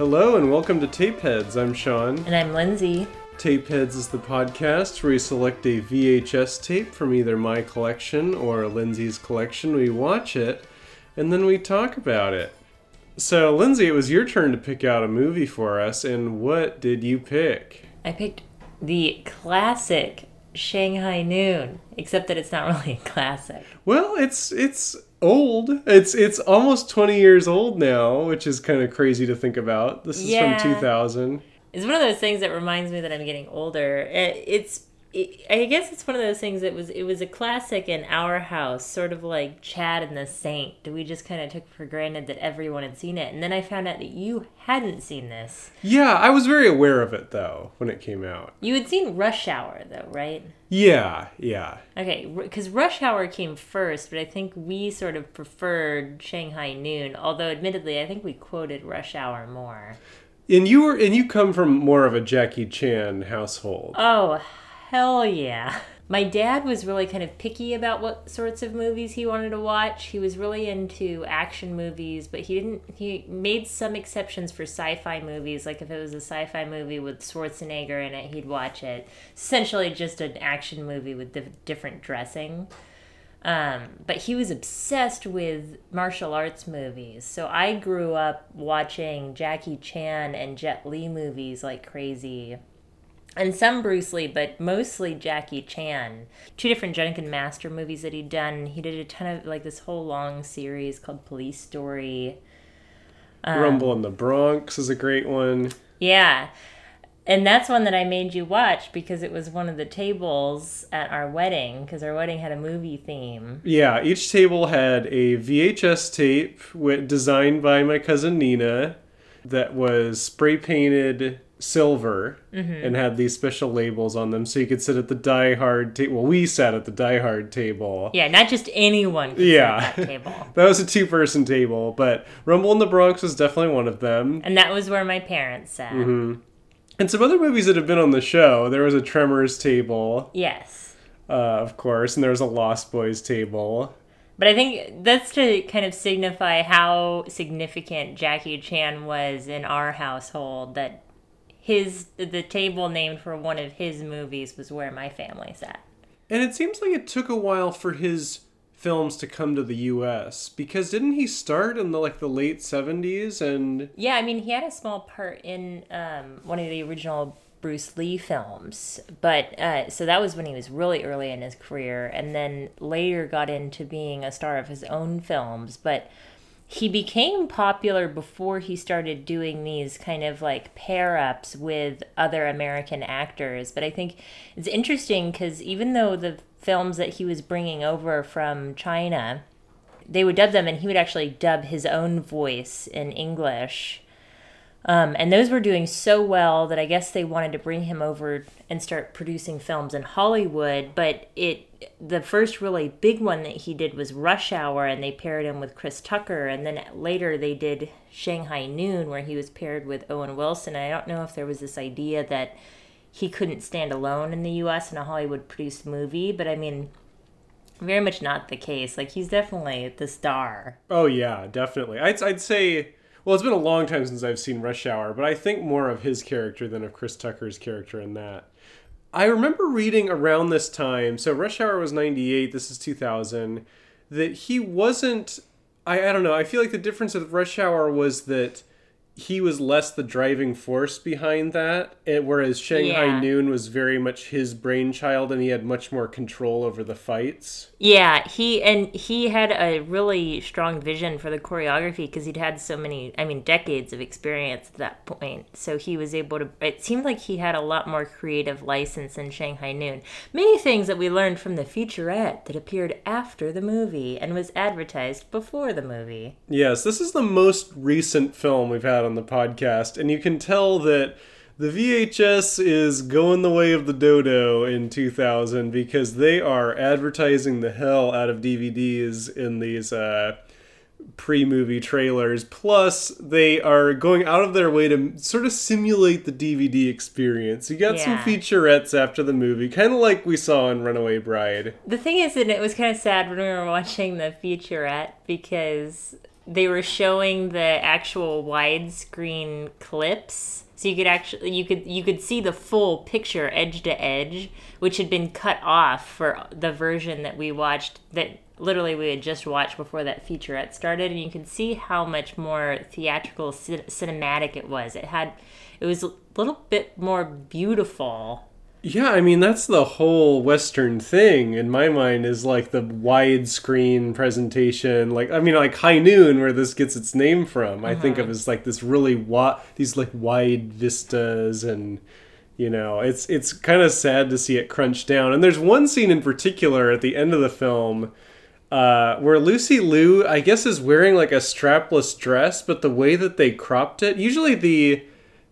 Hello and welcome to Tapeheads. I'm Sean. And I'm Lindsay. Tapeheads is the podcast where we select a VHS tape from either my collection or Lindsay's collection. We watch it, and then we talk about it. So, Lindsay, it was your turn to pick out a movie for us, and what did you pick? I picked the classic Shanghai Noon, except that it's not really a classic. Well, it's old. It's almost 20 years old now, which is kind of crazy to think about. This is from 2000. It's one of those things that reminds me that I'm getting older. I guess it's one of those things that it was a classic in our house, sort of like Chad and the Saint. We just kind of took for granted that everyone had seen it. And then I found out that you hadn't seen this. Yeah, I was very aware of it, though, when it came out. You had seen Rush Hour, though, right? Yeah. Okay, because Rush Hour came first, but I think we sort of preferred Shanghai Noon. Although, admittedly, I think we quoted Rush Hour more. And you come from more of a Jackie Chan household. Oh, hell yeah. My dad was really kind of picky about what sorts of movies he wanted to watch. He was really into action movies, but he made some exceptions for sci-fi movies. Like if it was a sci-fi movie with Schwarzenegger in it, he'd watch it. Essentially just an action movie with different dressing. But he was obsessed with martial arts movies. So I grew up watching Jackie Chan and Jet Li movies like crazy. And some Bruce Lee, but mostly Jackie Chan. 2 different Drunken Master movies that he'd done. He did a ton of, like, this whole long series called Police Story. Rumble in the Bronx is a great one. Yeah. And that's one that I made you watch because it was one of the tables at our wedding, because our wedding had a movie theme. Yeah, each table had a VHS tape designed by my cousin Nina that was spray-painted silver and had these special labels on them, so you could sit at the Die Hard table. Well, we sat at the Die Hard table. Yeah, not just anyone could sit at that table. That was a 2-person table, but Rumble in the Bronx was definitely one of them. And that was where my parents sat. Mm-hmm. And some other movies that have been on the show. There was a Tremors table. Yes. Of course, and there was a Lost Boys table. But I think that's to kind of signify how significant Jackie Chan was in our household, that the table named for one of his movies was where my family sat. And it seems like it took a while for his films to come to the U.S. because didn't he start in the late 70s? And yeah, I mean, he had a small part in one of the original Bruce Lee films, but so that was when he was really early in his career, and then later got into being a star of his own films. But he became popular before he started doing these kind of like pair-ups with other American actors. But I think it's interesting because even though the films that he was bringing over from China, they would dub them, and he would actually dub his own voice in English. And those were doing so well that I guess they wanted to bring him over and start producing films in Hollywood, but the first really big one that he did was Rush Hour, and they paired him with Chris Tucker. And then later they did Shanghai Noon, where he was paired with Owen Wilson. And I don't know if there was this idea that he couldn't stand alone in the U.S. in a Hollywood-produced movie. But, I mean, very much not the case. Like, he's definitely the star. Oh, yeah, definitely. I'd say, well, it's been a long time since I've seen Rush Hour, but I think more of his character than of Chris Tucker's character in that. I remember reading around this time, so Rush Hour was 98, this is 2000, that he wasn't, I don't know, I feel like the difference with Rush Hour was that he was less the driving force behind that, whereas Shanghai Noon was very much his brainchild, and he had much more control over the fights. Yeah, he had a really strong vision for the choreography because he'd had so many, decades of experience at that point. So he was able to, it seemed like he had a lot more creative license in Shanghai Noon. Many things that we learned from the featurette that appeared after the movie and was advertised before the movie. Yes, this is the most recent film we've had on the podcast, and you can tell that the VHS is going the way of the dodo in 2000 because they are advertising the hell out of DVDs in these pre-movie trailers. Plus, they are going out of their way to sort of simulate the DVD experience. You got some featurettes after the movie, kind of like we saw in Runaway Bride. The thing is, and it was kind of sad when we were watching the featurette because they were showing the actual widescreen clips, so you could actually you could see the full picture edge to edge, which had been cut off for the version that we watched, that literally we had just watched before that featurette started, and you could see how much more theatrical, cinematic it was. It was a little bit more beautiful. Yeah, I mean, that's the whole Western thing, in my mind, is like the widescreen presentation. Like, I mean, like High Noon, where this gets its name from, I think of as like this really these like wide vistas, and, you know, it's kind of sad to see it crunch down. And there's one scene in particular at the end of the film where Lucy Liu, I guess, is wearing like a strapless dress, but the way that they cropped it, usually the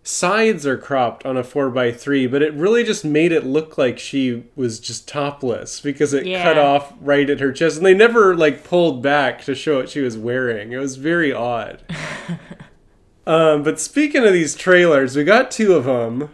sides are cropped on a 4x3, but it really just made it look like she was just topless because it cut off right at her chest, and they never like pulled back to show what she was wearing. It was very odd. But speaking of these trailers, we got two of them,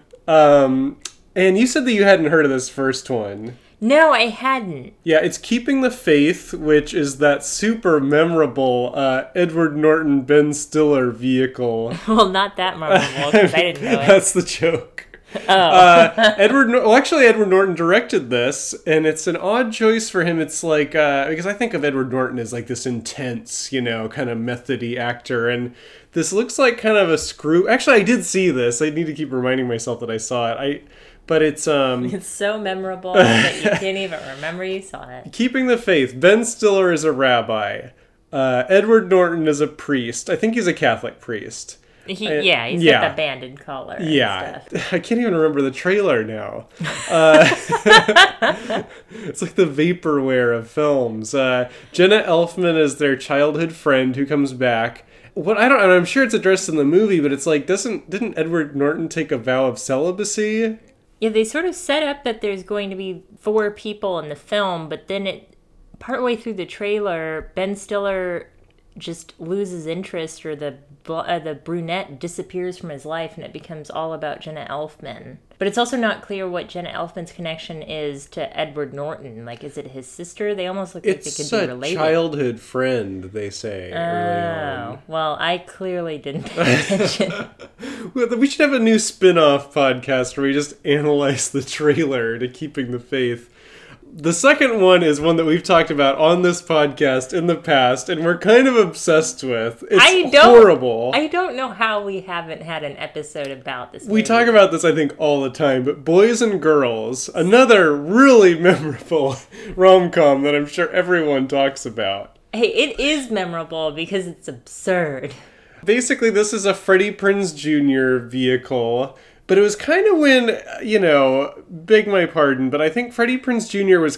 and you said that you hadn't heard of this first one. No, I hadn't. Yeah, it's Keeping the Faith, which is that super memorable Edward Norton, Ben Stiller vehicle. Well, not that memorable, because I didn't know it. That's the joke. Oh. Edward Norton directed this, and it's an odd choice for him. It's like, because I think of Edward Norton as like this intense, you know, kind of methody actor, and this looks like kind of a screw. Actually, I did see this. I need to keep reminding myself that I saw it. But it's so memorable that you can't even remember you saw it. Keeping the Faith. Ben Stiller is a rabbi. Edward Norton is a priest. I think he's a Catholic priest. He's got the banded collar and stuff. I can't even remember the trailer now. It's like the vaporware of films. Jenna Elfman is their childhood friend who comes back. I'm sure it's addressed in the movie, but it's like, didn't Edward Norton take a vow of celibacy? Yeah, they sort of set up that there's going to be 4 people in the film, but then partway through the trailer, Ben Stiller just loses interest, or the brunette disappears from his life, and it becomes all about Jenna Elfman. But it's also not clear what Jenna Elfman's connection is to Edward Norton. Like, is it his sister? They almost look like they could be related. It's a childhood friend, they say. Oh, well, I clearly didn't pay attention. We should have a new spin-off podcast where we just analyze the trailer to Keeping the Faith. The second one is one that we've talked about on this podcast in the past, and we're kind of obsessed with. It's horrible. I don't know how we haven't had an episode about this movie. We talk about this, I think, all the time, but Boys and Girls, another really memorable rom-com that I'm sure everyone talks about. Hey, it is memorable because it's absurd. Basically, this is a Freddie Prinze Jr. vehicle. But it was kind of when, you know, beg my pardon, but I think Freddie Prinze Jr. was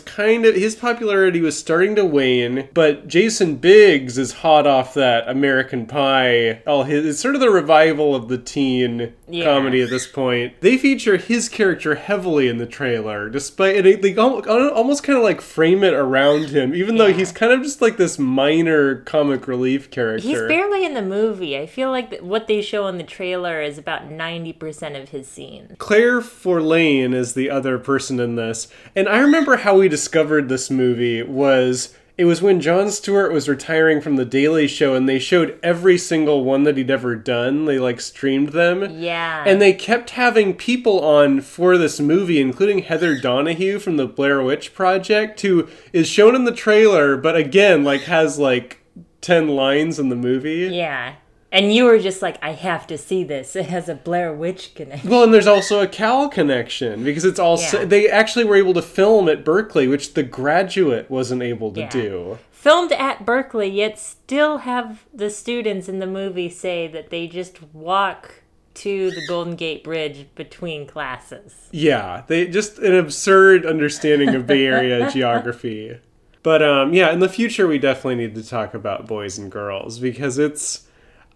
his popularity was starting to wane, but Jason Biggs is hot off that American Pie. It's sort of the revival of the teen comedy at this point. They feature his character heavily in the trailer, despite, and they almost kind of like frame it around him, even though he's kind of just like this minor comic relief character. He's barely in the movie. I feel like what they show in the trailer is about 90% of his scene. Claire Forlane is the other person in this. And I remember how we discovered this movie was when Jon Stewart was retiring from The Daily Show, and they showed every single one that he'd ever done. They, like, streamed them. Yeah. And they kept having people on for this movie, including Heather Donahue from the Blair Witch Project, who is shown in the trailer, but again, like, has, like, 10 lines in the movie. Yeah. And you were just like, I have to see this. It has a Blair Witch connection. Well, and there's also a Cal connection, because it's also... Yeah. They actually were able to film at Berkeley, which The Graduate wasn't able to do. Filmed at Berkeley, yet still have the students in the movie say that they just walk to the Golden Gate Bridge between classes. Yeah, they just an absurd understanding of Bay Area geography. But, yeah, in the future, we definitely need to talk about Boys and Girls, because it's...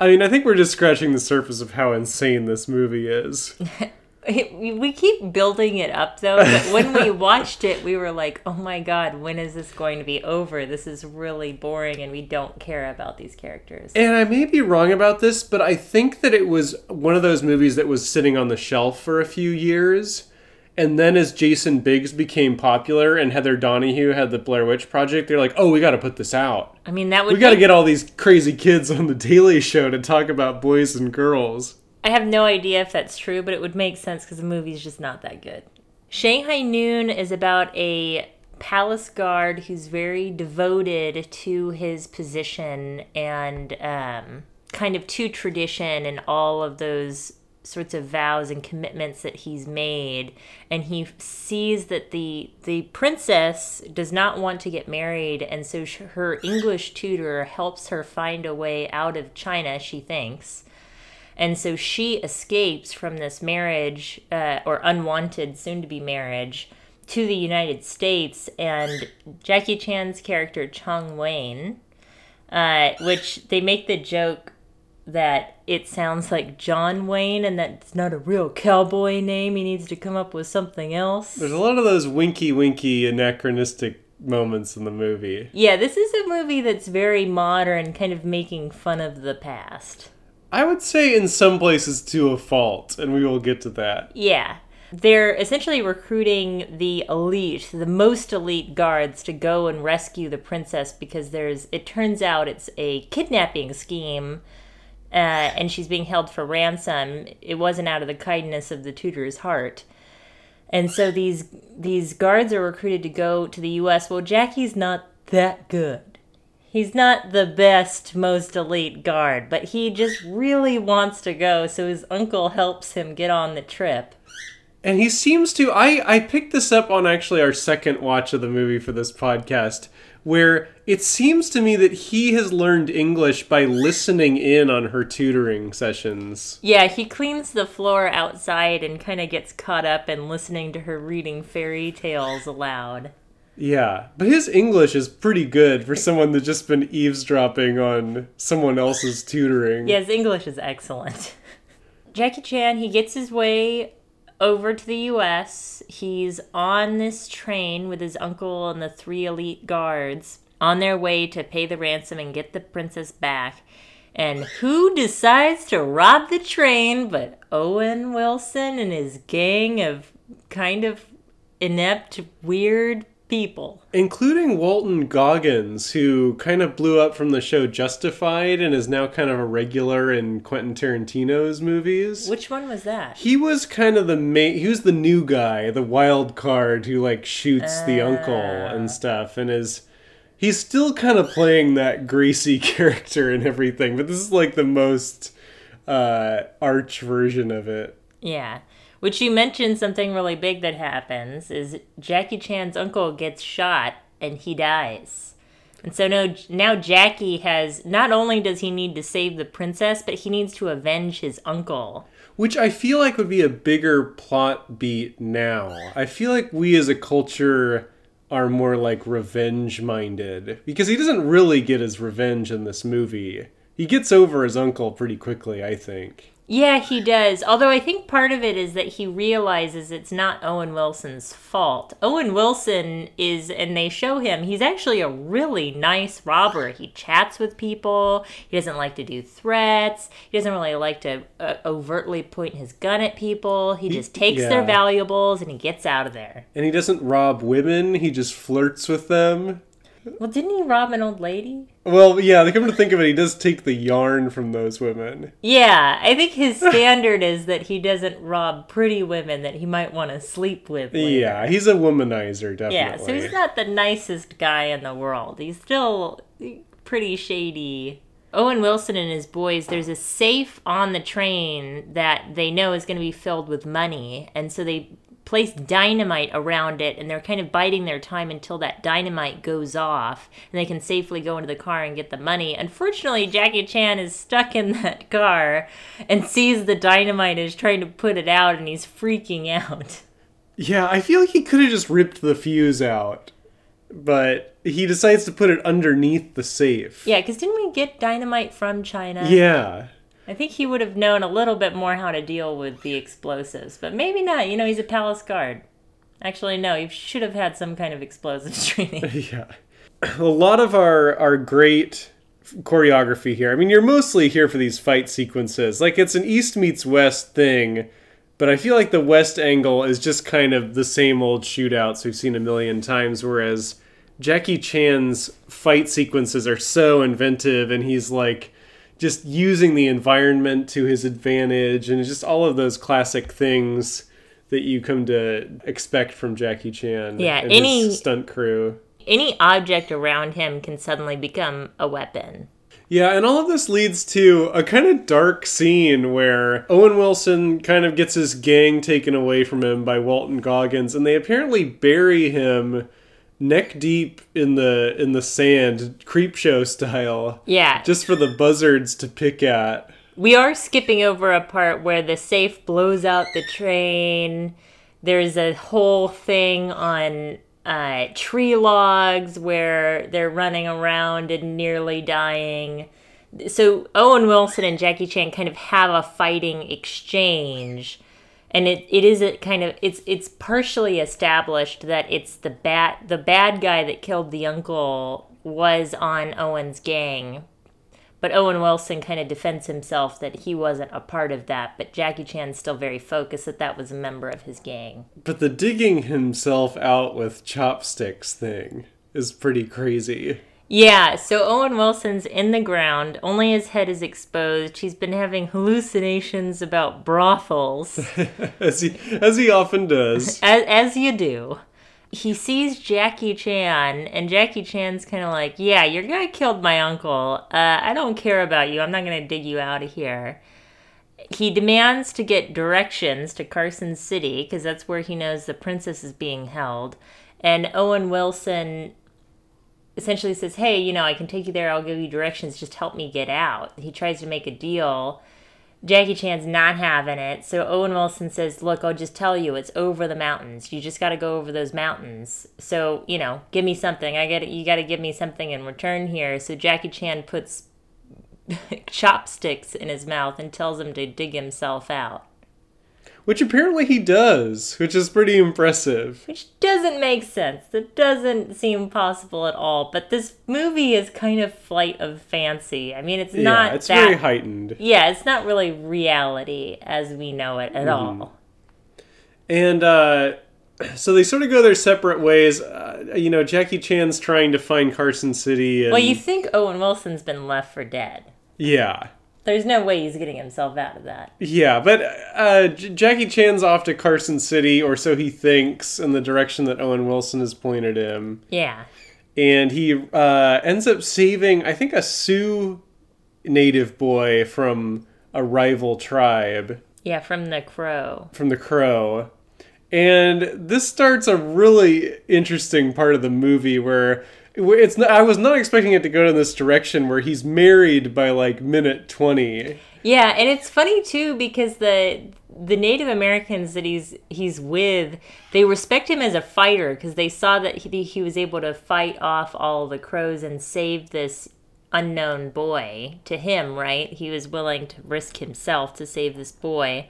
I mean, I think we're just scratching the surface of how insane this movie is. We keep building it up, though, but when we watched it, we were like, oh my god, when is this going to be over? This is really boring, and we don't care about these characters. And I may be wrong about this, but I think that it was one of those movies that was sitting on the shelf for a few years. And then as Jason Biggs became popular and Heather Donahue had the Blair Witch Project, they're like, oh, we got to put this out. I mean, that would we got to get all these crazy kids on The Daily Show to talk about Boys and Girls. I have no idea if that's true, but it would make sense because the movie's just not that good. Shanghai Noon is about a palace guard who's very devoted to his position and kind of to tradition and all of those sorts of vows and commitments that he's made, and he sees that the princess does not want to get married, and so her English tutor helps her find a way out of China, she thinks, and so she escapes from this marriage or unwanted soon-to-be marriage to the United States, and Jackie Chan's character Chong Wayne, which they make the joke that it sounds like John Wayne and that it's not a real cowboy name. He needs to come up with something else. There's a lot of those winky-winky anachronistic moments in the movie. Yeah, this is a movie that's very modern, kind of making fun of the past. I would say in some places to a fault, and we will get to that. Yeah. They're essentially recruiting the elite, the most elite guards, to go and rescue the princess because it turns out it's a kidnapping scheme. And she's being held for ransom. It wasn't out of the kindness of the tutor's heart. And so these guards are recruited to go to the U.S. Well, Jackie's not that good. He's not the best, most elite guard, but he just really wants to go, so his uncle helps him get on the trip. And he seems to... I picked this up on actually our second watch of the movie for this podcast, where it seems to me that he has learned English by listening in on her tutoring sessions. Yeah, he cleans the floor outside and kind of gets caught up in listening to her reading fairy tales aloud. Yeah, but his English is pretty good for someone that's just been eavesdropping on someone else's tutoring. Yeah, his English is excellent. Jackie Chan, he gets his way over to the U.S. He's on this train with his uncle and the three elite guards on their way to pay the ransom and get the princess back. And who decides to rob the train but Owen Wilson and his gang of kind of inept, weird people. Including Walton Goggins, who kind of blew up from the show Justified and is now kind of a regular in Quentin Tarantino's movies. Which one was that? He was kind of the he was the new guy, the wild card who like shoots the uncle and stuff, and he's still kind of playing that greasy character and everything, but this is like the most arch version of it. Yeah. Which you mentioned something really big that happens is Jackie Chan's uncle gets shot and he dies. And so now Jackie has, not only does he need to save the princess, but he needs to avenge his uncle. Which I feel like would be a bigger plot beat now. I feel like we as a culture are more like revenge minded. Because he doesn't really get his revenge in this movie. He gets over his uncle pretty quickly, I think. Yeah, he does. Although I think part of it is that he realizes it's not Owen Wilson's fault. Owen Wilson is, and they show him, he's actually a really nice robber. He chats with people. He doesn't like to do threats. He doesn't really like to overtly point his gun at people. He just takes their valuables and he gets out of there. And he doesn't rob women. He just flirts with them. Well, didn't he rob an old lady? Well, yeah, come to think of it, he does take the yarn from those women. Yeah, I think his standard is that he doesn't rob pretty women that he might want to sleep with later. Yeah, he's a womanizer, definitely. Yeah, so he's not the nicest guy in the world. He's still pretty shady. Owen Wilson and his boys, there's a safe on the train that they know is going to be filled with money, and so they place dynamite around it, and they're kind of biding their time until that dynamite goes off and they can safely go into the car and get the money. Unfortunately, Jackie Chan is stuck in that car and sees the dynamite and is trying to put it out, and he's freaking out. Yeah, I feel like he could have just ripped the fuse out, but he decides to put it underneath the safe. Yeah, because didn't we get dynamite from China? Yeah. I think he would have known a little bit more how to deal with the explosives, but maybe not. You know, he's a palace guard. Actually, no, he should have had some kind of explosives training. Yeah. A lot of our great choreography here. I mean, you're mostly here for these fight sequences. Like, it's an East meets West thing, But I feel like the West angle is just kind of the same old shootouts we've seen a million times, whereas Jackie Chan's fight sequences are so inventive, and he's like just using the environment to his advantage, and just all of those classic things that you come to expect from Jackie Chan and his stunt crew. Any object around him can suddenly become a weapon. Yeah, and all of this leads to a kind of dark scene where Owen Wilson kind of gets his gang taken away from him by Walton Goggins, and they apparently bury him neck deep in the sand, creep show style. Yeah. Just for the buzzards to pick at. We are skipping over a part where the safe blows out the train. There's a whole thing on tree logs where they're running around and nearly dying. So Owen Wilson and Jackie Chan kind of have a fighting exchange, and it's partially established that it's the bad guy that killed the uncle was on Owen's gang, but Owen Wilson kind of defends himself that he wasn't a part of that, but Jackie Chan's still very focused that that was a member of his gang. But the digging himself out with chopsticks thing is pretty crazy. Yeah, so Owen Wilson's in the ground, only his head is exposed. He's been having hallucinations about brothels. as he often does. As you do. He sees Jackie Chan, and Jackie Chan's kind of like, yeah, your guy killed my uncle. I don't care about you. I'm not going to dig you out of here. He demands to get directions to Carson City, because that's where he knows the princess is being held. And Owen Wilson essentially says, hey, I can take you there. I'll give you directions. Just help me get out. He tries to make a deal. Jackie Chan's not having it, so Owen Wilson says, look, I'll just tell you, it's over the mountains. You just got to go over those mountains. So, give me something. You got to give me something in return here. So Jackie Chan puts chopsticks in his mouth and tells him to dig himself out. Which apparently he does, which is pretty impressive. Which doesn't make sense. That doesn't seem possible at all. But this movie is kind of flight of fancy. I mean, it's that... very heightened. Yeah, it's not really reality as we know it at all. And so they sort of go their separate ways. Jackie Chan's trying to find Carson City. And... Well, you think Owen Wilson's been left for dead. Yeah. There's no way he's getting himself out of that. Yeah, but Jackie Chan's off to Carson City, or so he thinks, in the direction that Owen Wilson has pointed him. Yeah. And he ends up saving, I think, a Sioux native boy from a rival tribe. Yeah, from the Crow. And this starts a really interesting part of the movie where... I was not expecting it to go in this direction where he's married by like minute 20. Yeah, and it's funny too because the Native Americans that he's with, they respect him as a fighter because they saw that he was able to fight off all the crows and save this unknown boy to him, right? He was willing to risk himself to save this boy.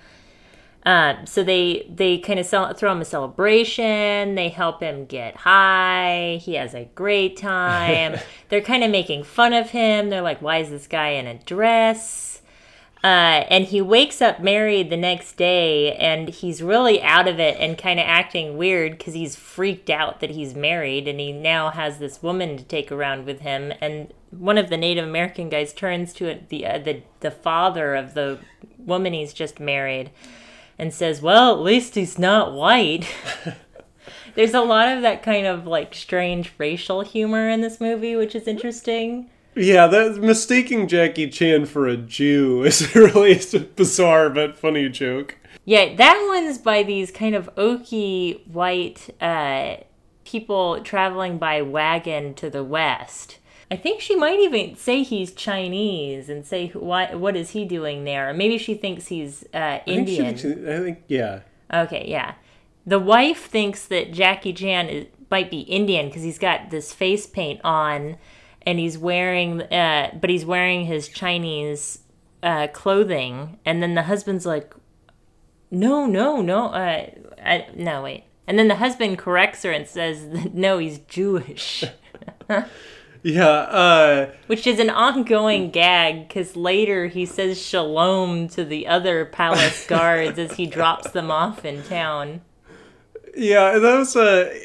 So they kind of throw him a celebration. They help him get high. He has a great time. They're kind of making fun of him. They're like, why is this guy in a dress? And he wakes up married the next day, and he's really out of it and kind of acting weird because he's freaked out that he's married, and he now has this woman to take around with him. And one of the Native American guys turns to the father of the woman he's just married and says, well, at least he's not white. There's a lot of that kind of, like, strange racial humor in this movie, which is interesting. Yeah, mistaking Jackie Chan for a Jew is really a bizarre but funny joke. Yeah, that one's by these kind of oaky white people traveling by wagon to the West. I think she might even say he's Chinese and say, what is he doing there? Or maybe she thinks he's Indian. I think, yeah. Okay, yeah. The wife thinks that Jackie Chan might be Indian because he's got this face paint on and he's wearing his Chinese clothing. And then the husband's like, no. And then the husband corrects her and says, no, he's Jewish. Yeah. Which is an ongoing gag, because later he says shalom to the other palace guards as he drops them off in town. Yeah, that was.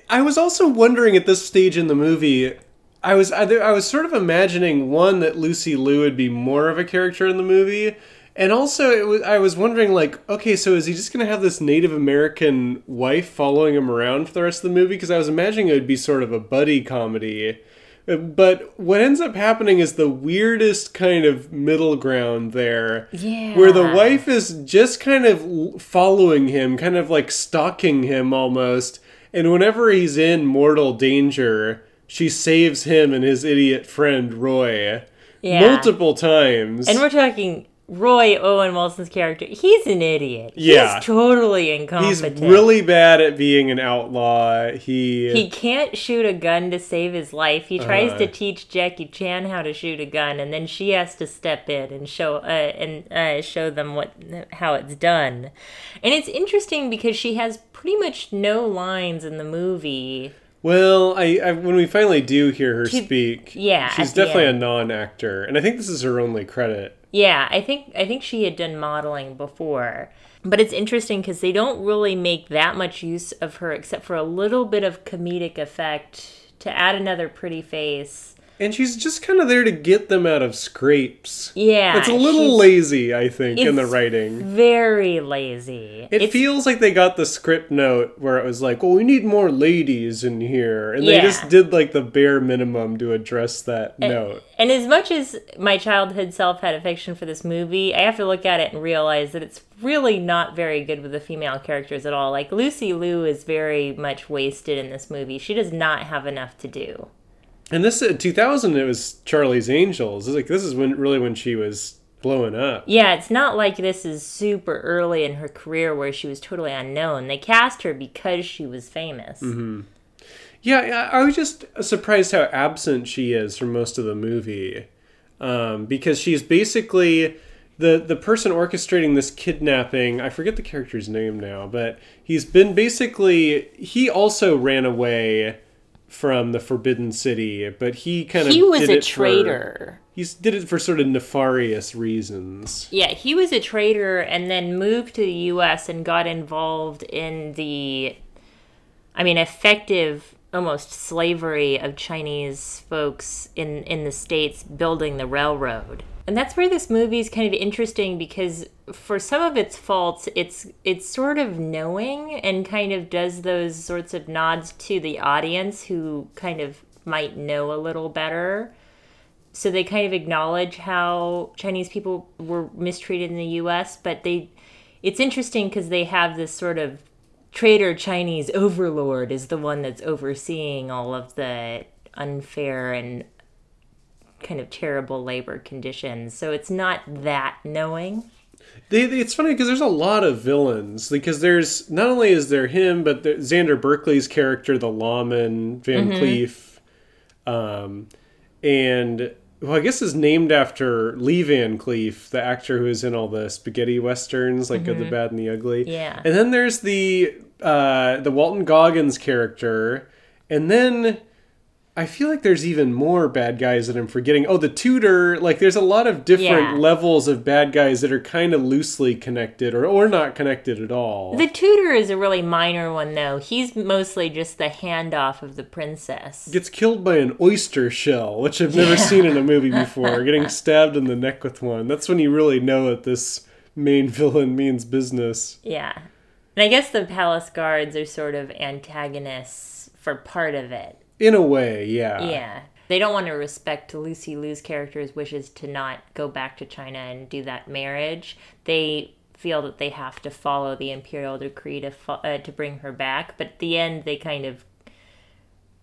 I was also wondering at this stage in the movie. I was sort of imagining, one, that Lucy Liu would be more of a character in the movie, and also I was wondering, like, okay, so is he just going to have this Native American wife following him around for the rest of the movie? Because I was imagining it would be sort of a buddy comedy. But what ends up happening is the weirdest kind of middle ground there, yeah, where the wife is just kind of following him, kind of like stalking him almost, and whenever he's in mortal danger, she saves him and his idiot friend Roy, yeah, multiple times. And we're talking Roy, Owen Wilson's character. He's an idiot. Yeah. He's totally incompetent. He's really bad at being an outlaw. He can't shoot a gun to save his life. He tries to teach Jackie Chan how to shoot a gun, and then she has to step in and show them how it's done. And it's interesting because she has pretty much no lines in the movie. Well, I when we finally do hear her speak, yeah, she's definitely a non-actor, and I think this is her only credit. Yeah, I think she had done modeling before, but it's interesting because they don't really make that much use of her except for a little bit of comedic effect to add another pretty face. And she's just kind of there to get them out of scrapes. Yeah. It's a little lazy, I think, in the writing. It's very lazy. It feels like they got the script note where it was like, well, we need more ladies in here. And they just did like the bare minimum to address that note. And as much as my childhood self had affection for this movie, I have to look at it and realize that it's really not very good with the female characters at all. Like, Lucy Liu is very much wasted in this movie. She does not have enough to do. And this, in 2000, it was Charlie's Angels. It's like, this is when she was blowing up. Yeah, it's not like this is super early in her career where she was totally unknown. They cast her because she was famous. Mm-hmm. Yeah, I was just surprised how absent she is from most of the movie. Because she's basically the person orchestrating this kidnapping. I forget the character's name now, but he also ran away from the Forbidden City, but he was a traitor. He did it for sort of nefarious reasons. Yeah, he was a traitor and then moved to the U.S. and got involved in the effective almost slavery of Chinese folks in the States building the railroad. And that's where this movie is kind of interesting because for some of its faults, it's sort of knowing and kind of does those sorts of nods to the audience who kind of might know a little better. So they kind of acknowledge how Chinese people were mistreated in the U.S., but it's interesting because they have this sort of traitor Chinese overlord is the one that's overseeing all of the unfair and kind of terrible labor conditions, so it's not that knowing. It's funny because there's a lot of villains, because there's not only is there him, but Xander Berkeley's character, the lawman, Van Cleef, and well, I guess is named after Lee Van Cleef, the actor who is in all the spaghetti westerns like Good, the Bad, and the Ugly. Yeah, and then there's the Walton Goggins character, and then I feel like there's even more bad guys that I'm forgetting. Oh, the tutor. Like, there's a lot of different levels of bad guys that are kind of loosely connected or not connected at all. The tutor is a really minor one, though. He's mostly just the handoff of the princess. Gets killed by an oyster shell, which I've never seen in a movie before. Getting stabbed in the neck with one. That's when you really know that this main villain means business. Yeah. And I guess the palace guards are sort of antagonists for part of it. In a way, yeah. Yeah. They don't want to respect Lucy Liu's character's wishes to not go back to China and do that marriage. They feel that they have to follow the imperial decree to bring her back. But at the end, they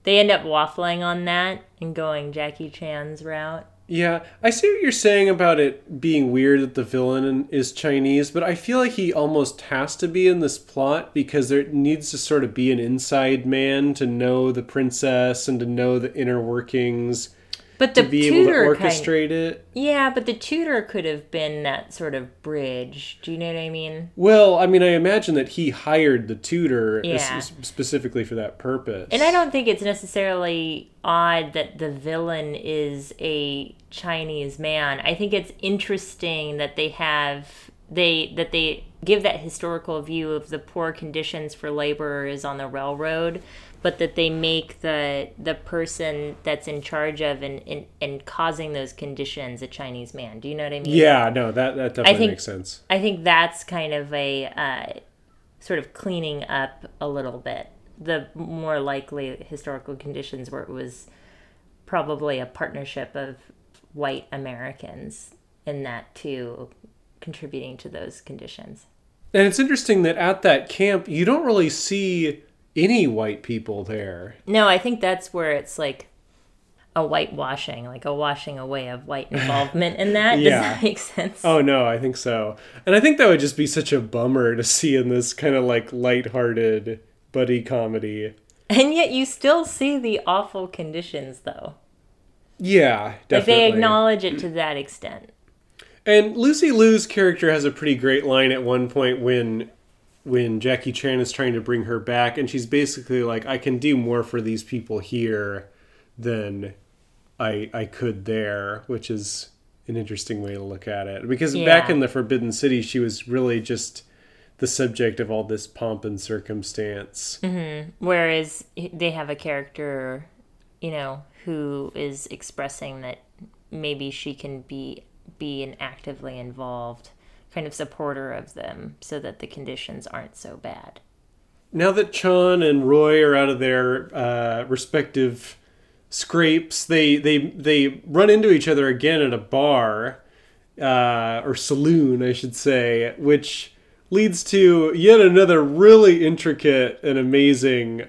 end up waffling on that and going Jackie Chan's route. Yeah, I see what you're saying about it being weird that the villain is Chinese, but I feel like he almost has to be in this plot because there needs to sort of be an inside man to know the princess and to know the inner workings. But the to be tutor able to orchestrate it. Yeah, but the tutor could have been that sort of bridge. Do you know what I mean? Well, I mean, I imagine that he hired the tutor specifically for that purpose. And I don't think it's necessarily odd that the villain is a Chinese man. I think it's interesting that they give that historical view of the poor conditions for laborers on the railroad, but that they make the person that's in charge of and causing those conditions a Chinese man. Do you know what I mean? Yeah, no, that definitely makes sense. I think that's kind of a sort of cleaning up a little bit. The more likely historical conditions where it was probably a partnership of white Americans in that too, contributing to those conditions. And it's interesting that at that camp, you don't really see any white people there. No, I think that's where it's like a whitewashing, like a washing away of white involvement in that. Yeah. Does that make sense? Oh, no, I think so. And I think that would just be such a bummer to see in this kind of like lighthearted buddy comedy. And yet you still see the awful conditions, though. Yeah, definitely. Like they acknowledge it to that extent. And Lucy Liu's character has a pretty great line at one point when Jackie Chan is trying to bring her back, and she's basically like, I can do more for these people here than I could there, which is an interesting way to look at it. Because back in the Forbidden City, she was really just the subject of all this pomp and circumstance. Mm-hmm. Whereas they have a character, you know, who is expressing that maybe she can be an actively involved kind of supporter of them so that the conditions aren't so bad. Now that Chan and Roy are out of their respective scrapes, they run into each other again at a bar, or saloon, I should say, which leads to yet another really intricate and amazing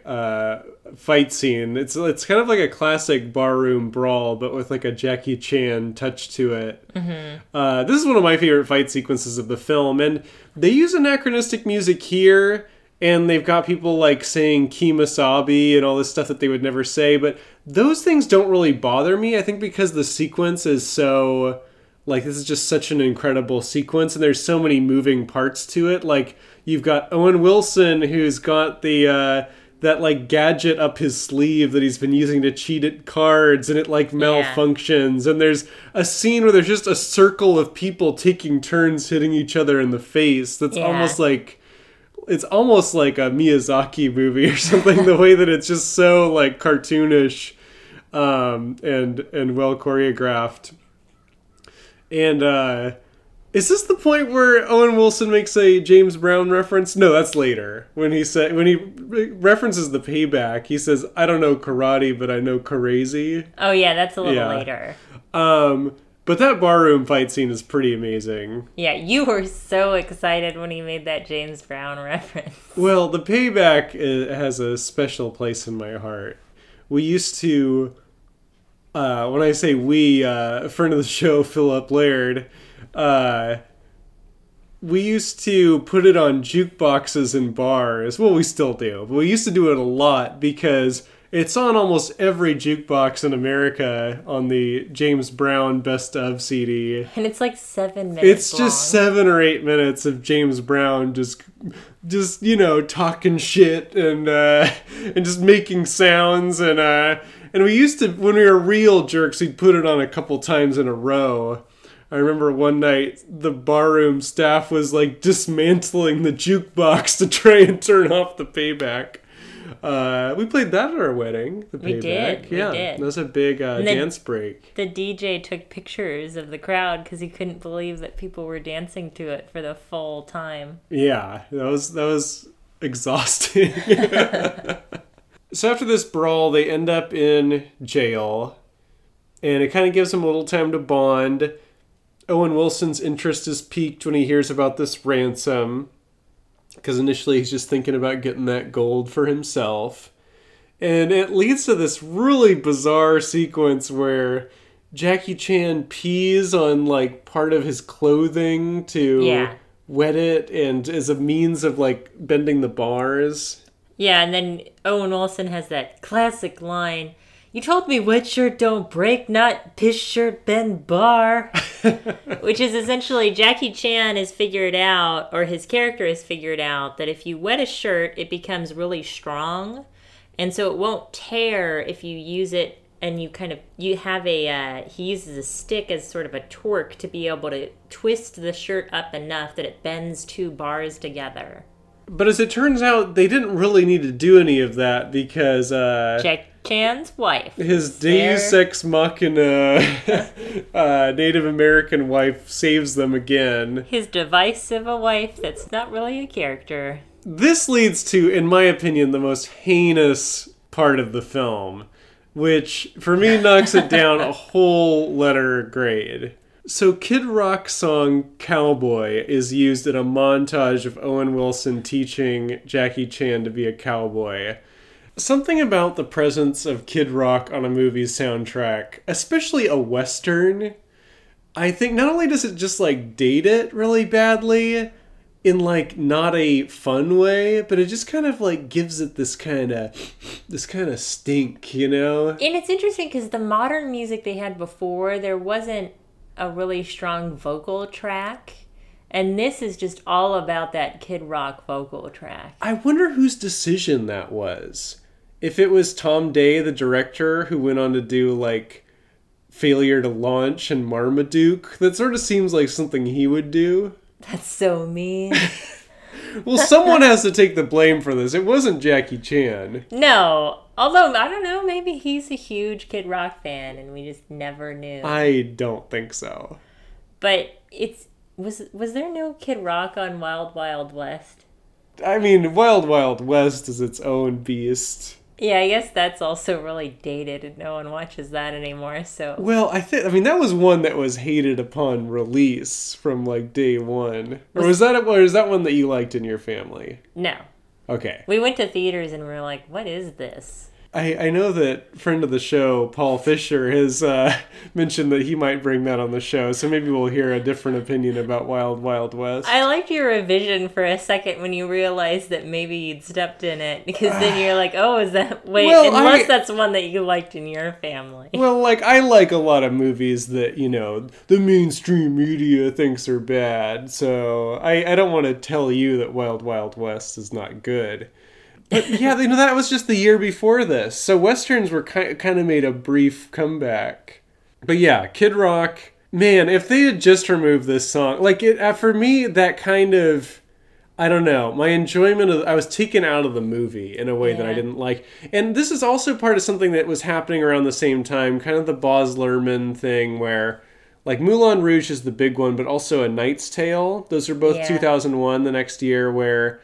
fight scene. It's kind of like a classic barroom brawl, but with like a Jackie Chan touch to it. Mm-hmm. This is one of my favorite fight sequences of the film, and they use anachronistic music here, and they've got people like saying "kimasabi" and all this stuff that they would never say, but those things don't really bother me, I think, because the sequence is so... Like, this is just such an incredible sequence, and there's so many moving parts to it. Like, you've got Owen Wilson, who's got the that, like, gadget up his sleeve that he's been using to cheat at cards, and it, like, malfunctions. Yeah. And there's a scene where there's just a circle of people taking turns hitting each other in the face. That's almost like... It's almost like a Miyazaki movie or something, the way that it's just so, like, cartoonish and well choreographed. And is this the point where Owen Wilson makes a James Brown reference? No, that's later. When he references The Payback, he says, I don't know karate, but I know crazy. Oh, yeah, that's a little later. But that barroom fight scene is pretty amazing. Yeah, you were so excited when he made that James Brown reference. Well, The Payback has a special place in my heart. We used to... when I say we, a friend of the show, Philip Laird, we used to put it on jukeboxes and bars. Well, we still do, but we used to do it a lot because it's on almost every jukebox in America on the James Brown Best Of CD. And it's like 7 minutes It's long. Just 7 or 8 minutes of James Brown just you know, talking shit and just making sounds and we used to, when we were real jerks, we'd put it on a couple times in a row. I remember one night the barroom staff was like dismantling the jukebox to try and turn off The Payback. We played that at our wedding, The Payback. We did. That was a big dance break. The DJ took pictures of the crowd because he couldn't believe that people were dancing to it for the full time. Yeah, that was exhausting. So after this brawl, they end up in jail, and it kind of gives them a little time to bond. Owen Wilson's interest is piqued when he hears about this ransom, because initially he's just thinking about getting that gold for himself. And it leads to this really bizarre sequence where Jackie Chan pees on, like, part of his clothing to wet it, and as a means of, like, bending the bars. Yeah, and then Owen Wilson has that classic line, You told me wet shirt don't break, not piss shirt bend bar. Which is essentially Jackie Chan has figured out, or his character has figured out, that if you wet a shirt, it becomes really strong. And so it won't tear if you use it and you kind of, you have a, he uses a stick as sort of a torque to be able to twist the shirt up enough that it bends two bars together. But as it turns out, they didn't really need to do any of that because... Jackie Chan's wife. His Deus Ex Machina Native American wife saves them again. His divisive wife that's not really a character. This leads to, in my opinion, the most heinous part of the film, which for me knocks it down a whole letter grade. So Kid Rock's song Cowboy is used in a montage of Owen Wilson teaching Jackie Chan to be a cowboy. Something about the presence of Kid Rock on a movie's soundtrack, especially a Western, I think not only does it just like date it really badly in like not a fun way, but it just kind of like gives it this kind of stink, you know? And it's interesting because the modern music they had before, there wasn't a really strong vocal track, and this is just all about that Kid Rock vocal track. I wonder whose decision that was. If it was Tom Day, the director, who went on to do like Failure to Launch and Marmaduke, that sort of seems like something he would do. That's so mean. Well, someone has to take the blame for this. It wasn't Jackie Chan. No. Although, I don't know, maybe he's a huge Kid Rock fan and we just never knew. I don't think so. But it's... Was there no Kid Rock on Wild Wild West? I mean, Wild Wild West is its own beast. Yeah, I guess that's also really dated and no one watches that anymore, so... Well, I mean, that was one that was hated upon release from, like, day one. Or is that one that you liked in your family? No. Okay. We went to theaters and we were like, what is this? I know that friend of the show, Paul Fisher, has mentioned that he might bring that on the show, so maybe we'll hear a different opinion about Wild Wild West. I liked your revision for a second when you realized that maybe you'd stepped in it, because then you're like, oh, is that... Wait, well, unless that's one that you liked in your family. Well, like, I like a lot of movies that, you know, the mainstream media thinks are bad, so I don't want to tell you that Wild Wild West is not good. But yeah, you know, that was just the year before this. So Westerns were kind of made a brief comeback. But yeah, Kid Rock, man, if they had just removed this song, like it, for me, that kind of, I don't know, my enjoyment of, I was taken out of the movie in a way that I didn't like. And this is also part of something that was happening around the same time, kind of the Baz Luhrmann thing where like Moulin Rouge is the big one, but also A Knight's Tale. Those are both 2001, the next year, where...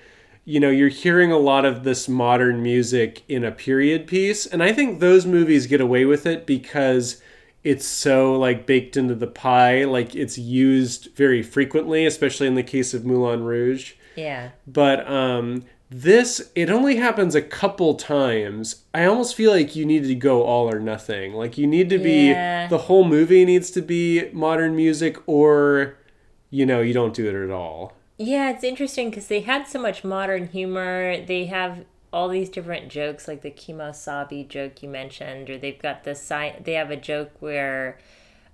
You know, you're hearing a lot of this modern music in a period piece. And I think those movies get away with it because it's so, like, baked into the pie. Like, it's used very frequently, especially in the case of Moulin Rouge. Yeah. But this, it only happens a couple times. I almost feel like you need to go all or nothing. Like, you need to be... Yeah. The whole movie needs to be modern music or, you know, you don't do it at all. Yeah, it's interesting because they had so much modern humor. They have all these different jokes, like the Kimosabi joke you mentioned, or they've got they have a joke where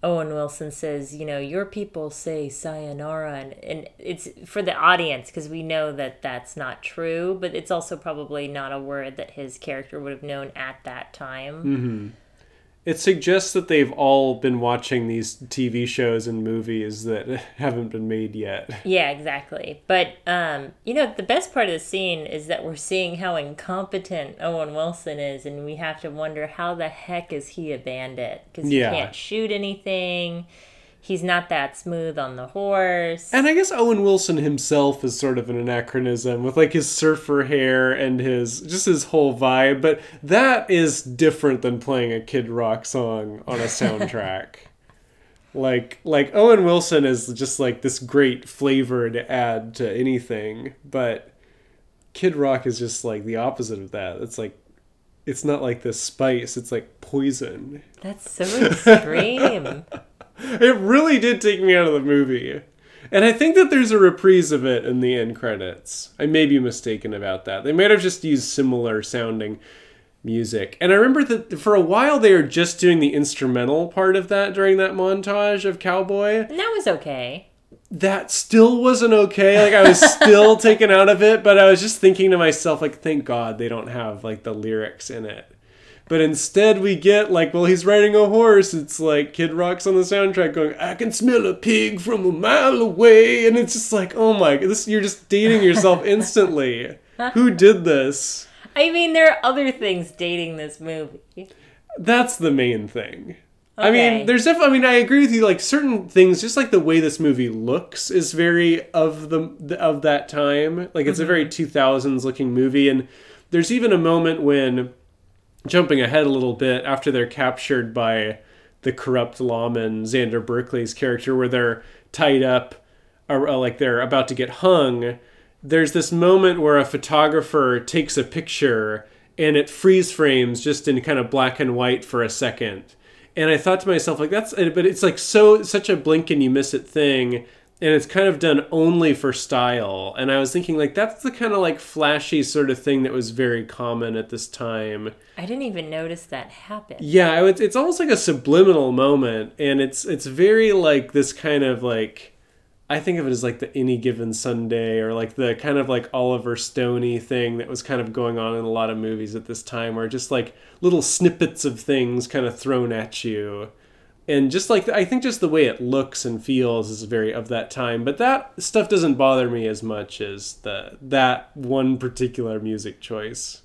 Owen Wilson says, you know, your people say sayonara, and it's for the audience because we know that that's not true, but it's also probably not a word that his character would have known at that time. Mm-hmm. It suggests that they've all been watching these TV shows and movies that haven't been made yet. Yeah, exactly. But, you know, the best part of the scene is that we're seeing how incompetent Owen Wilson is, and we have to wonder how the heck is he a bandit? Because he can't shoot anything. He's not that smooth on the horse. And I guess Owen Wilson himself is sort of an anachronism with like his surfer hair and his whole vibe. But that is different than playing a Kid Rock song on a soundtrack. like Owen Wilson is just like this great flavor to add to anything. But Kid Rock is just like the opposite of that. It's like, it's not like this spice. It's like poison. That's so extreme. It really did take me out of the movie. And I think that there's a reprise of it in the end credits. I may be mistaken about that. They might have just used similar sounding. music. And I remember that for a while they were just doing the instrumental part of that during that montage of Cowboy. And that was okay. That still wasn't okay. Like, I was still taken out of it, but I was just thinking to myself, like, thank God they don't have, like, the lyrics in it. But instead we get, like, well, he's riding a horse. It's like Kid Rock's on the soundtrack going, I can smell a pig from a mile away. And it's just like, oh my God, this, you're just dating yourself instantly. Who did this? I mean, there are other things dating this movie. That's the main thing. Okay. I mean, there's definitely, I mean, I agree with you, like, certain things, just like the way this movie looks is very of that time. Like, it's a very 2000s looking movie. And there's even a moment when, jumping ahead a little bit, after they're captured by the corrupt lawman, Xander Berkeley's character, where they're tied up, like they're about to get hung, there's this moment where a photographer takes a picture and it freeze frames just in kind of black and white for a second. And I thought to myself, like, that's it, but it's like such a blink and you miss it thing. And it's kind of done only for style. And I was thinking, like, that's the kind of, like, flashy sort of thing that was very common at this time. I didn't even notice that happen. Yeah, it's almost like a subliminal moment. And it's very, like, this kind of, like, I think of it as, like, the Any Given Sunday or, like, the kind of, like, Oliver Stone-y thing that was kind of going on in a lot of movies at this time, where just, like, little snippets of things kind of thrown at you. And just like, I think just the way it looks and feels is very of that time. But that stuff doesn't bother me as much as that one particular music choice.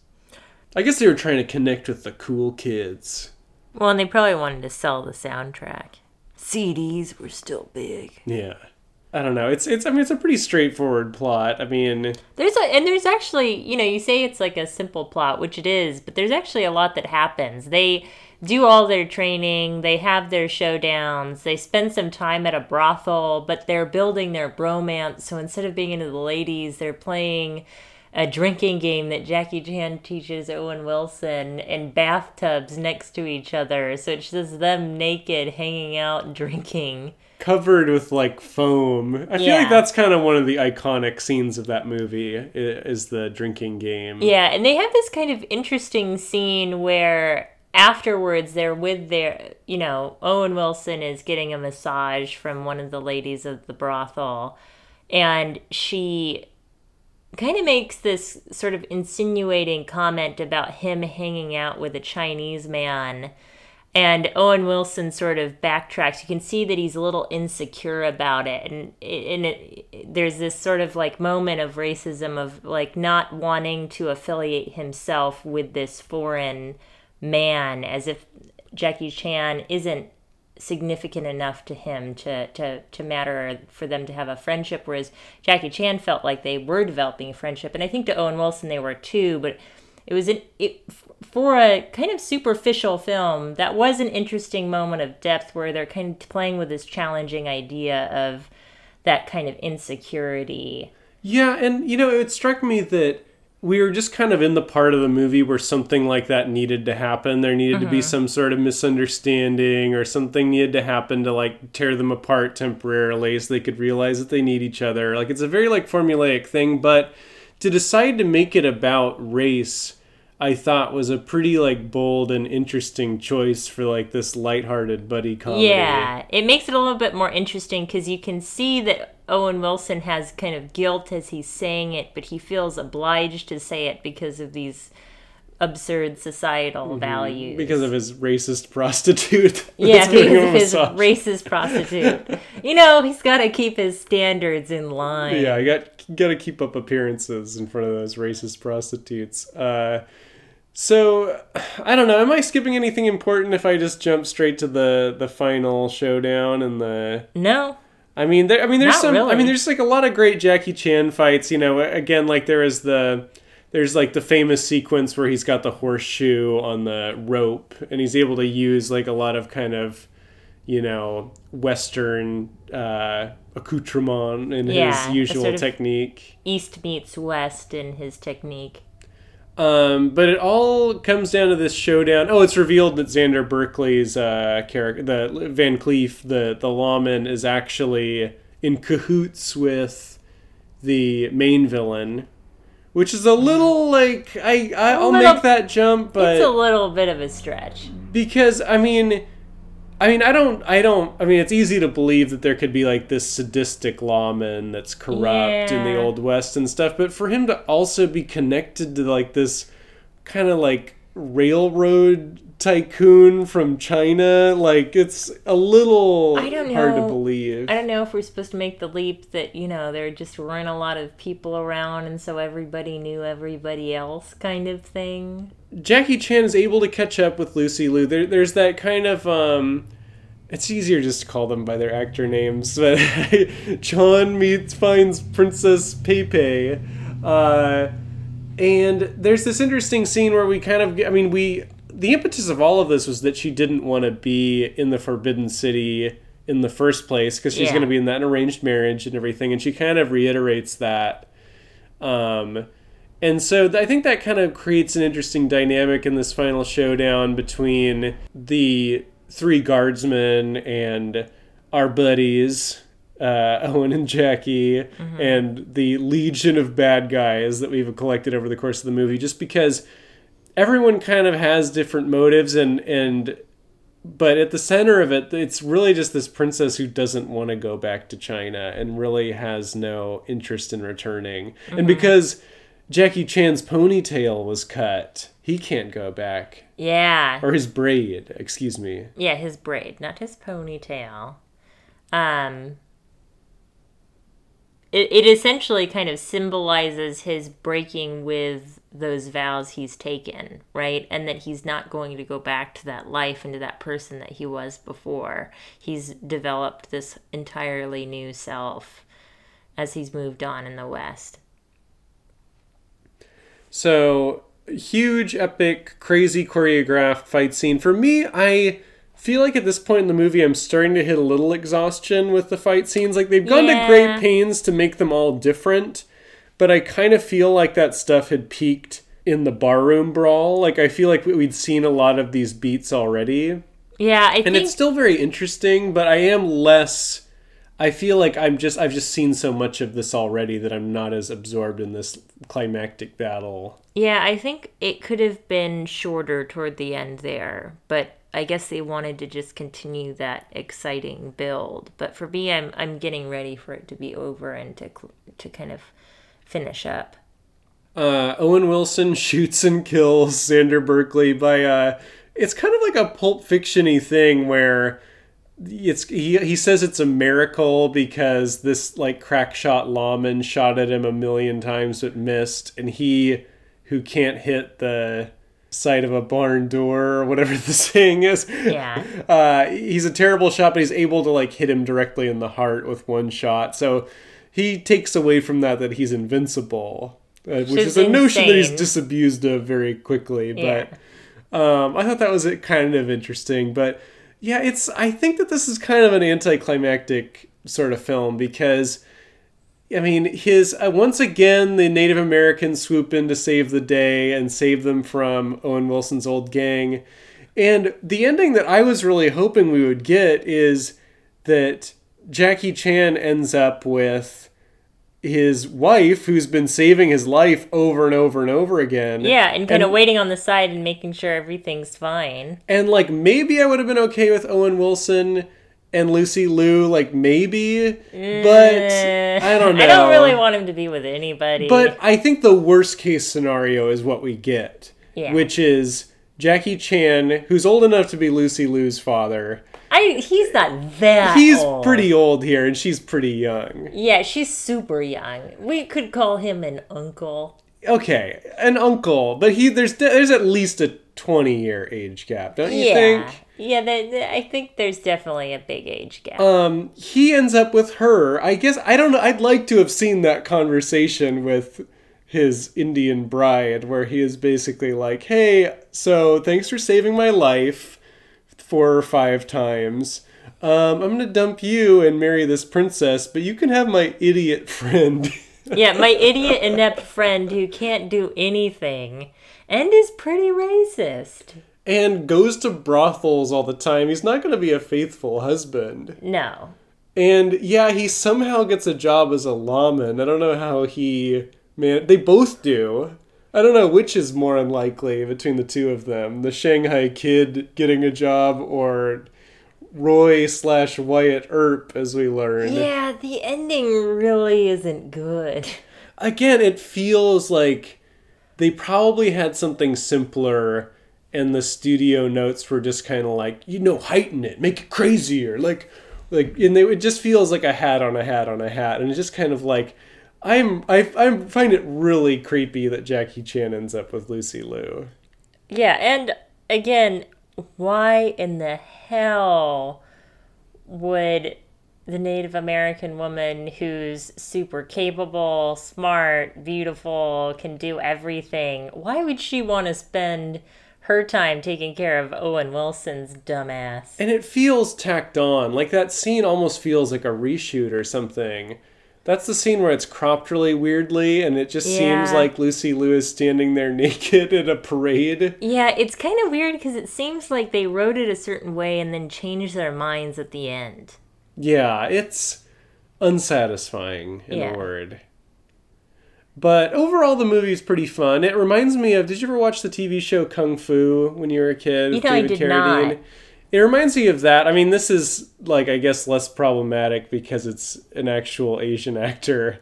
I guess they were trying to connect with the cool kids. Well, and they probably wanted to sell the soundtrack. CDs were still big. Yeah. I don't know. It's a pretty straightforward plot. I mean, there's actually, you know, you say it's like a simple plot, which it is, but there's actually a lot that happens. They do all their training, they have their showdowns, they spend some time at a brothel, but they're building their bromance. So instead of being into the ladies, they're playing a drinking game that Jackie Chan teaches Owen Wilson in bathtubs next to each other. So it's just them naked, hanging out, and drinking. Covered with, like, foam. I feel like that's kind of one of the iconic scenes of that movie, is the drinking game. Yeah, and they have this kind of interesting scene where afterwards they're with their, you know, Owen Wilson is getting a massage from one of the ladies of the brothel, and she kind of makes this sort of insinuating comment about him hanging out with a Chinese man. And Owen Wilson sort of backtracks. You can see that he's a little insecure about it. And there's this sort of, like, moment of racism, of, like, not wanting to affiliate himself with this foreign man, as if Jackie Chan isn't significant enough to him to matter for them to have a friendship. Whereas Jackie Chan felt like they were developing a friendship. And I think to Owen Wilson they were too, but it was for a kind of superficial film, that was an interesting moment of depth where they're kind of playing with this challenging idea of that kind of insecurity. Yeah, and, you know, it struck me that we were just kind of in the part of the movie where something like that needed to happen. There needed to be some sort of misunderstanding, or something needed to happen to, like, tear them apart temporarily so they could realize that they need each other. Like, it's a very, like, formulaic thing, but to decide to make it about race, I thought, was a pretty, like, bold and interesting choice for, like, this lighthearted buddy comedy. Yeah, it makes it a little bit more interesting because you can see that Owen Wilson has kind of guilt as he's saying it, but he feels obliged to say it because of these absurd societal values. Because of his racist prostitute. Yeah, because of his racist prostitute. You know, he's got to keep his standards in line. Yeah, you got to keep up appearances in front of those racist prostitutes. So, I don't know. Am I skipping anything important if I just jump straight to the final showdown and the... No. I mean, there's not really. I mean, there's, like, a lot of great Jackie Chan fights. You know, again, like, there's, like, the famous sequence where he's got the horseshoe on the rope, and he's able to use, like, a lot of kind of, you know, Western accoutrement in his usual sort of technique. East meets West in his technique. But it all comes down to this showdown. Oh, it's revealed that Xander Berkeley's character, the Van Cleef, the lawman, is actually in cahoots with the main villain, Which is a little, like, I'll make that jump, but... It's a little bit of a stretch. Because, I mean, it's easy to believe that there could be, like, this sadistic lawman that's corrupt in the Old West and stuff, but for him to also be connected to, like, this kind of, like, railroad tycoon from China, like, it's a little hard to believe. I don't know if we're supposed to make the leap that, you know, there just weren't a lot of people around and so everybody knew everybody else kind of thing. Jackie Chan is able to catch up with Lucy Liu. There's that kind of, it's easier just to call them by their actor names, but Chan finds Princess Pepe, and there's this interesting scene where we kind of, the impetus of all of this was that she didn't want to be in the Forbidden City in the first place because she's going to be in that arranged marriage and everything, and she kind of reiterates that. And so I think that kind of creates an interesting dynamic in this final showdown between the three guardsmen and our buddies, Owen and Jackie, mm-hmm. and the legion of bad guys that we've collected over the course of the movie, just because... Everyone kind of has different motives, but at the center of it, it's really just this princess who doesn't want to go back to China and really has no interest in returning. Mm-hmm. And because Jackie Chan's ponytail was cut, he can't go back. Yeah. Or his braid, excuse me. Yeah, his braid, not his ponytail. It essentially kind of symbolizes his breaking with those vows he's taken, right? And that he's not going to go back to that life and to that person that he was before. He's developed this entirely new self as he's moved on in the West. So, huge, epic, crazy choreographed fight scene. For me, I feel like at this point in the movie, I'm starting to hit a little exhaustion with the fight scenes. Like, they've gone to great pains to make them all different, but I kind of feel like that stuff had peaked in the barroom brawl. Like, I feel like we'd seen a lot of these beats already. Yeah, and it's still very interesting, but I am less... I feel like I've just seen so much of this already that I'm not as absorbed in this climactic battle. Yeah, I think it could have been shorter toward the end there, but... I guess they wanted to just continue that exciting build. But for me, I'm getting ready for it to be over and to kind of finish up. Owen Wilson shoots and kills Xander Berkeley by... it's kind of like a Pulp Fiction-y thing where he says it's a miracle because this like crackshot lawman shot at him 1,000,000 times but missed. And he who can't hit the... side of a barn door or whatever the saying is. Yeah. He's a terrible shot, but he's able to like hit him directly in the heart with one shot. So he takes away from that he's invincible, which is a notion that he's disabused of very quickly. Yeah. But I thought that was kind of interesting. But yeah, I think that this is kind of an anticlimactic sort of film because... I mean, once again, the Native Americans swoop in to save the day and save them from Owen Wilson's old gang. And the ending that I was really hoping we would get is that Jackie Chan ends up with his wife, who's been saving his life over and over and over again. Yeah, and kind of waiting on the side and making sure everything's fine. And, like, maybe I would have been okay with Owen Wilson... and Lucy Liu, like, maybe, but I don't know. I don't really want him to be with anybody. But I think the worst case scenario is what we get, which is Jackie Chan, who's old enough to be Lucy Liu's father. He's not that old. He's pretty old here, and she's pretty young. Yeah, she's super young. We could call him an uncle. Okay, an uncle, but there's at least a 20-year age gap, don't you think? Yeah, I think there's definitely a big age gap. He ends up with her. I guess, I don't know, I'd like to have seen that conversation with his Indian bride where he is basically like, hey, so thanks for saving my life 4 or 5 times. I'm going to dump you and marry this princess, but you can have my idiot friend. Yeah, my idiot inept friend who can't do anything and is pretty racist. And goes to brothels all the time. He's not going to be a faithful husband. No. And, yeah, he somehow gets a job as a lawman. I don't know how he Man, they both do. I don't know which is more unlikely between the two of them. The Shanghai Kid getting a job or Roy/Wyatt Earp, as we learned. Yeah, the ending really isn't good. Again, it feels like they probably had something simpler and the studio notes were just kind of like, heighten it, make it crazier. It just feels like a hat on a hat on a hat. And it's just kind of like, I find it really creepy that Jackie Chan ends up with Lucy Liu. Yeah, and again, why in the hell would the Native American woman who's super capable, smart, beautiful, can do everything, why would she want to spend her time taking care of Owen Wilson's dumbass? And it feels tacked on. Like, that scene almost feels like a reshoot or something. That's the scene where it's cropped really weirdly, and it just seems like Lucy Liu is standing there naked at a parade. Yeah, it's kind of weird because it seems like they wrote it a certain way and then changed their minds at the end. Yeah, it's unsatisfying, in a word. But overall, the movie's pretty fun. It reminds me of... Did you ever watch the TV show Kung Fu when you were a kid? You know, I did Carradine? Not. It reminds me of that. I mean, this is, I guess, less problematic because it's an actual Asian actor.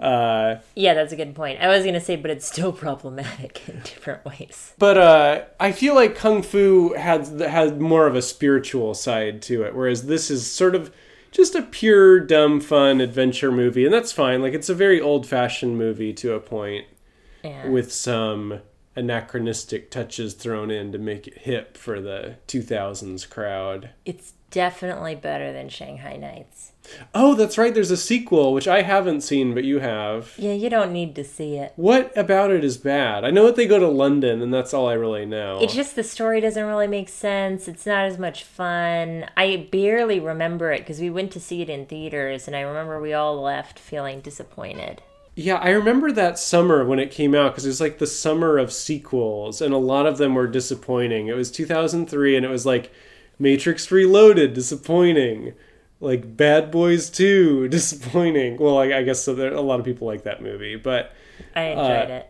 Yeah, that's a good point. I was going to say, but it's still problematic in different ways. But I feel like Kung Fu had more of a spiritual side to it, whereas this is sort of just a pure, dumb, fun adventure movie. And that's fine. It's a very old-fashioned movie to a point with some anachronistic touches thrown in to make it hip for the 2000s crowd. It's definitely better than Shanghai Nights. Oh, that's right. There's a sequel, which I haven't seen, but you have. Yeah, you don't need to see it. What about it is bad? I know that they go to London, and that's all I really know. It's just the story doesn't really make sense. It's not as much fun. I barely remember it because we went to see it in theaters, and I remember we all left feeling disappointed. Yeah, I remember that summer when it came out, because it was the summer of sequels, and a lot of them were disappointing. It was 2003, and it was Matrix Reloaded, disappointing. Bad Boys 2, disappointing. Well, I guess so. There, a lot of people like that movie, but... I enjoyed it.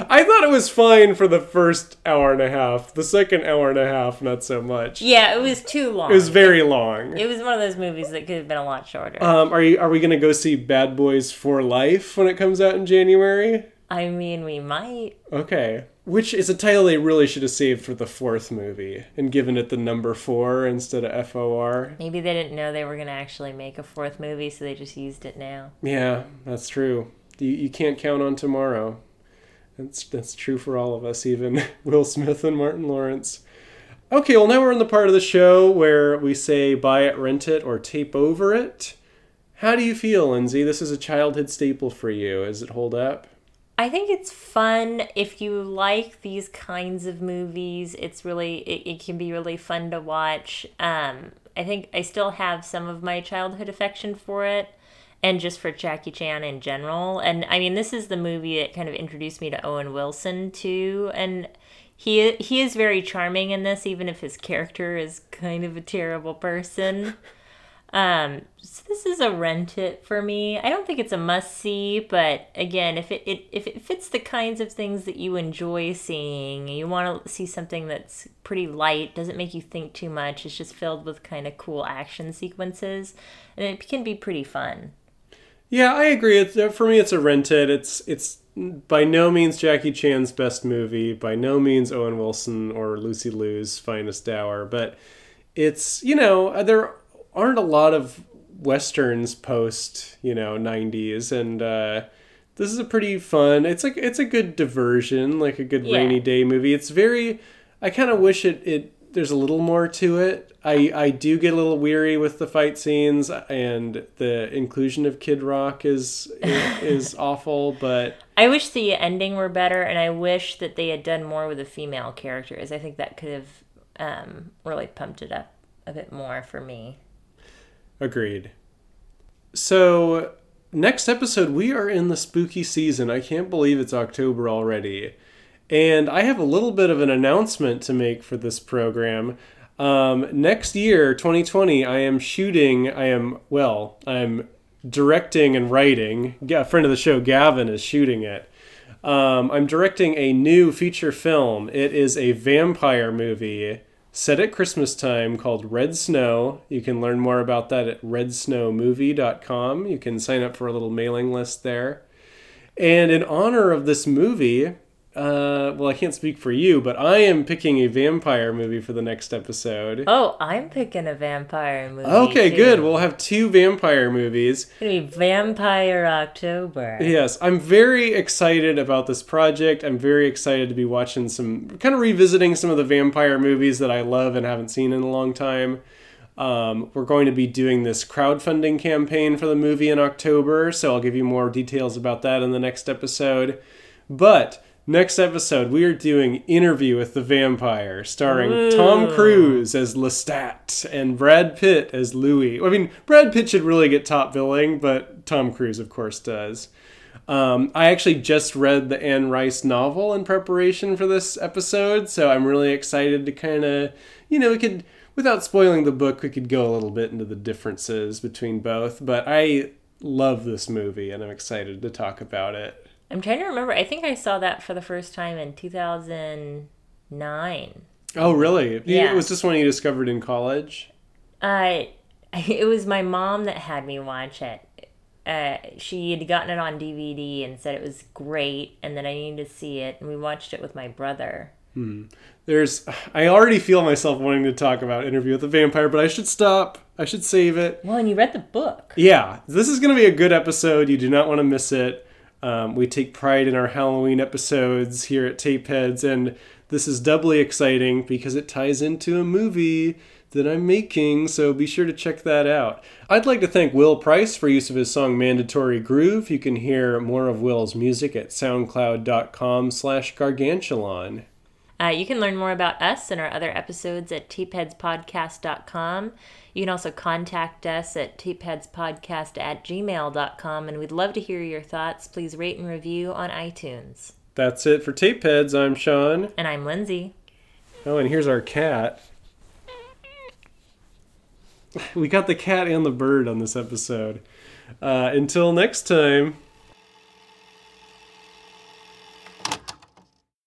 I thought it was fine for the first hour and a half. The second hour and a half, not so much. Yeah, it was too long. It was very long. It was one of those movies that could have been a lot shorter. Are we going to go see Bad Boys for Life when it comes out in January? I mean, we might. Okay. Which is a title they really should have saved for the fourth movie and given it the number 4 instead of F-O-R. Maybe they didn't know they were going to actually make a fourth movie, so they just used it now. Yeah, that's true. You can't count on tomorrow. That's true for all of us, even Will Smith and Martin Lawrence. Okay, well, now we're in the part of the show where we say buy it, rent it, or tape over it. How do you feel, Lindsay? This is a childhood staple for you. Does it hold up? I think it's fun. If you like these kinds of movies, it's really it can be really fun to watch. I think I still have some of my childhood affection for it and just for Jackie Chan in general. And I mean, this is the movie that kind of introduced me to Owen Wilson too. And he is very charming in this, even if his character is kind of a terrible person. So this is a rent it for me. I don't think it's a must see, but again, if it fits the kinds of things that you enjoy seeing, you want to see something that's pretty light, doesn't make you think too much, it's just filled with kind of cool action sequences, and it can be pretty fun. Yeah, I agree. For me, it's a rent it. It's by no means Jackie Chan's best movie, by no means Owen Wilson or Lucy Liu's finest hour, but it's, there aren't a lot of Westerns post, 90s. And this is a pretty fun, it's a good diversion, a good rainy day movie. It's very, I kind of wish it there's a little more to it. I do get a little weary with the fight scenes, and the inclusion of Kid Rock is awful, but... I wish the ending were better, and I wish that they had done more with the female characters. I think that could have really pumped it up a bit more for me. Agreed. So, next episode, we are in the spooky season. I can't believe it's October already. And I have a little bit of an announcement to make for this program. Next year, 2020, I am directing and writing. A friend of the show, Gavin, is shooting it. I'm directing a new feature film. It is a vampire movie set at Christmas time called Red Snow. You can learn more about that at redsnowmovie.com. You can sign up for a little mailing list there. And in honor of this movie, well, I can't speak for you, but I am picking a vampire movie for the next episode. Oh, I'm picking a vampire movie. Okay, too. Good. We'll have two vampire movies. It's going to be Vampire October. Yes, I'm very excited about this project. I'm very excited to be watching some, kind of revisiting some of the vampire movies that I love and haven't seen in a long time. We're going to be doing this crowdfunding campaign for the movie in October, so I'll give you more details about that in the next episode. But next episode, we are doing Interview with the Vampire, starring Tom Cruise as Lestat and Brad Pitt as Louis. I mean, Brad Pitt should really get top billing, but Tom Cruise, of course, does. I actually just read the Anne Rice novel in preparation for this episode, so I'm really excited to kind of, you know, we could, without spoiling the book, we could go a little bit into the differences between both. But I love this movie, and I'm excited to talk about it. I'm trying to remember. I think I saw that for the first time in 2009. Oh, really? Yeah. It was this one you discovered in college? It was my mom that had me watch it. She had gotten it on DVD and said it was great, and then I needed to see it, and we watched it with my brother. I already feel myself wanting to talk about Interview with the Vampire, but I should stop. I should save it. Well, and you read the book. Yeah. This is going to be a good episode. You do not want to miss it. We take pride in our Halloween episodes here at Tapeheads, and this is doubly exciting because it ties into a movie that I'm making, so be sure to check that out. I'd like to thank Will Price for use of his song Mandatory Groove. You can hear more of Will's music at soundcloud.com/gargantuan. You can learn more about us and our other episodes at tapeheadspodcast.com. You can also contact us at tapeheadspodcast@gmail.com, and we'd love to hear your thoughts. Please rate and review on iTunes. That's it for Tapeheads. I'm Sean. And I'm Lindsay. Oh, and here's our cat. We got the cat and the bird on this episode. Until next time.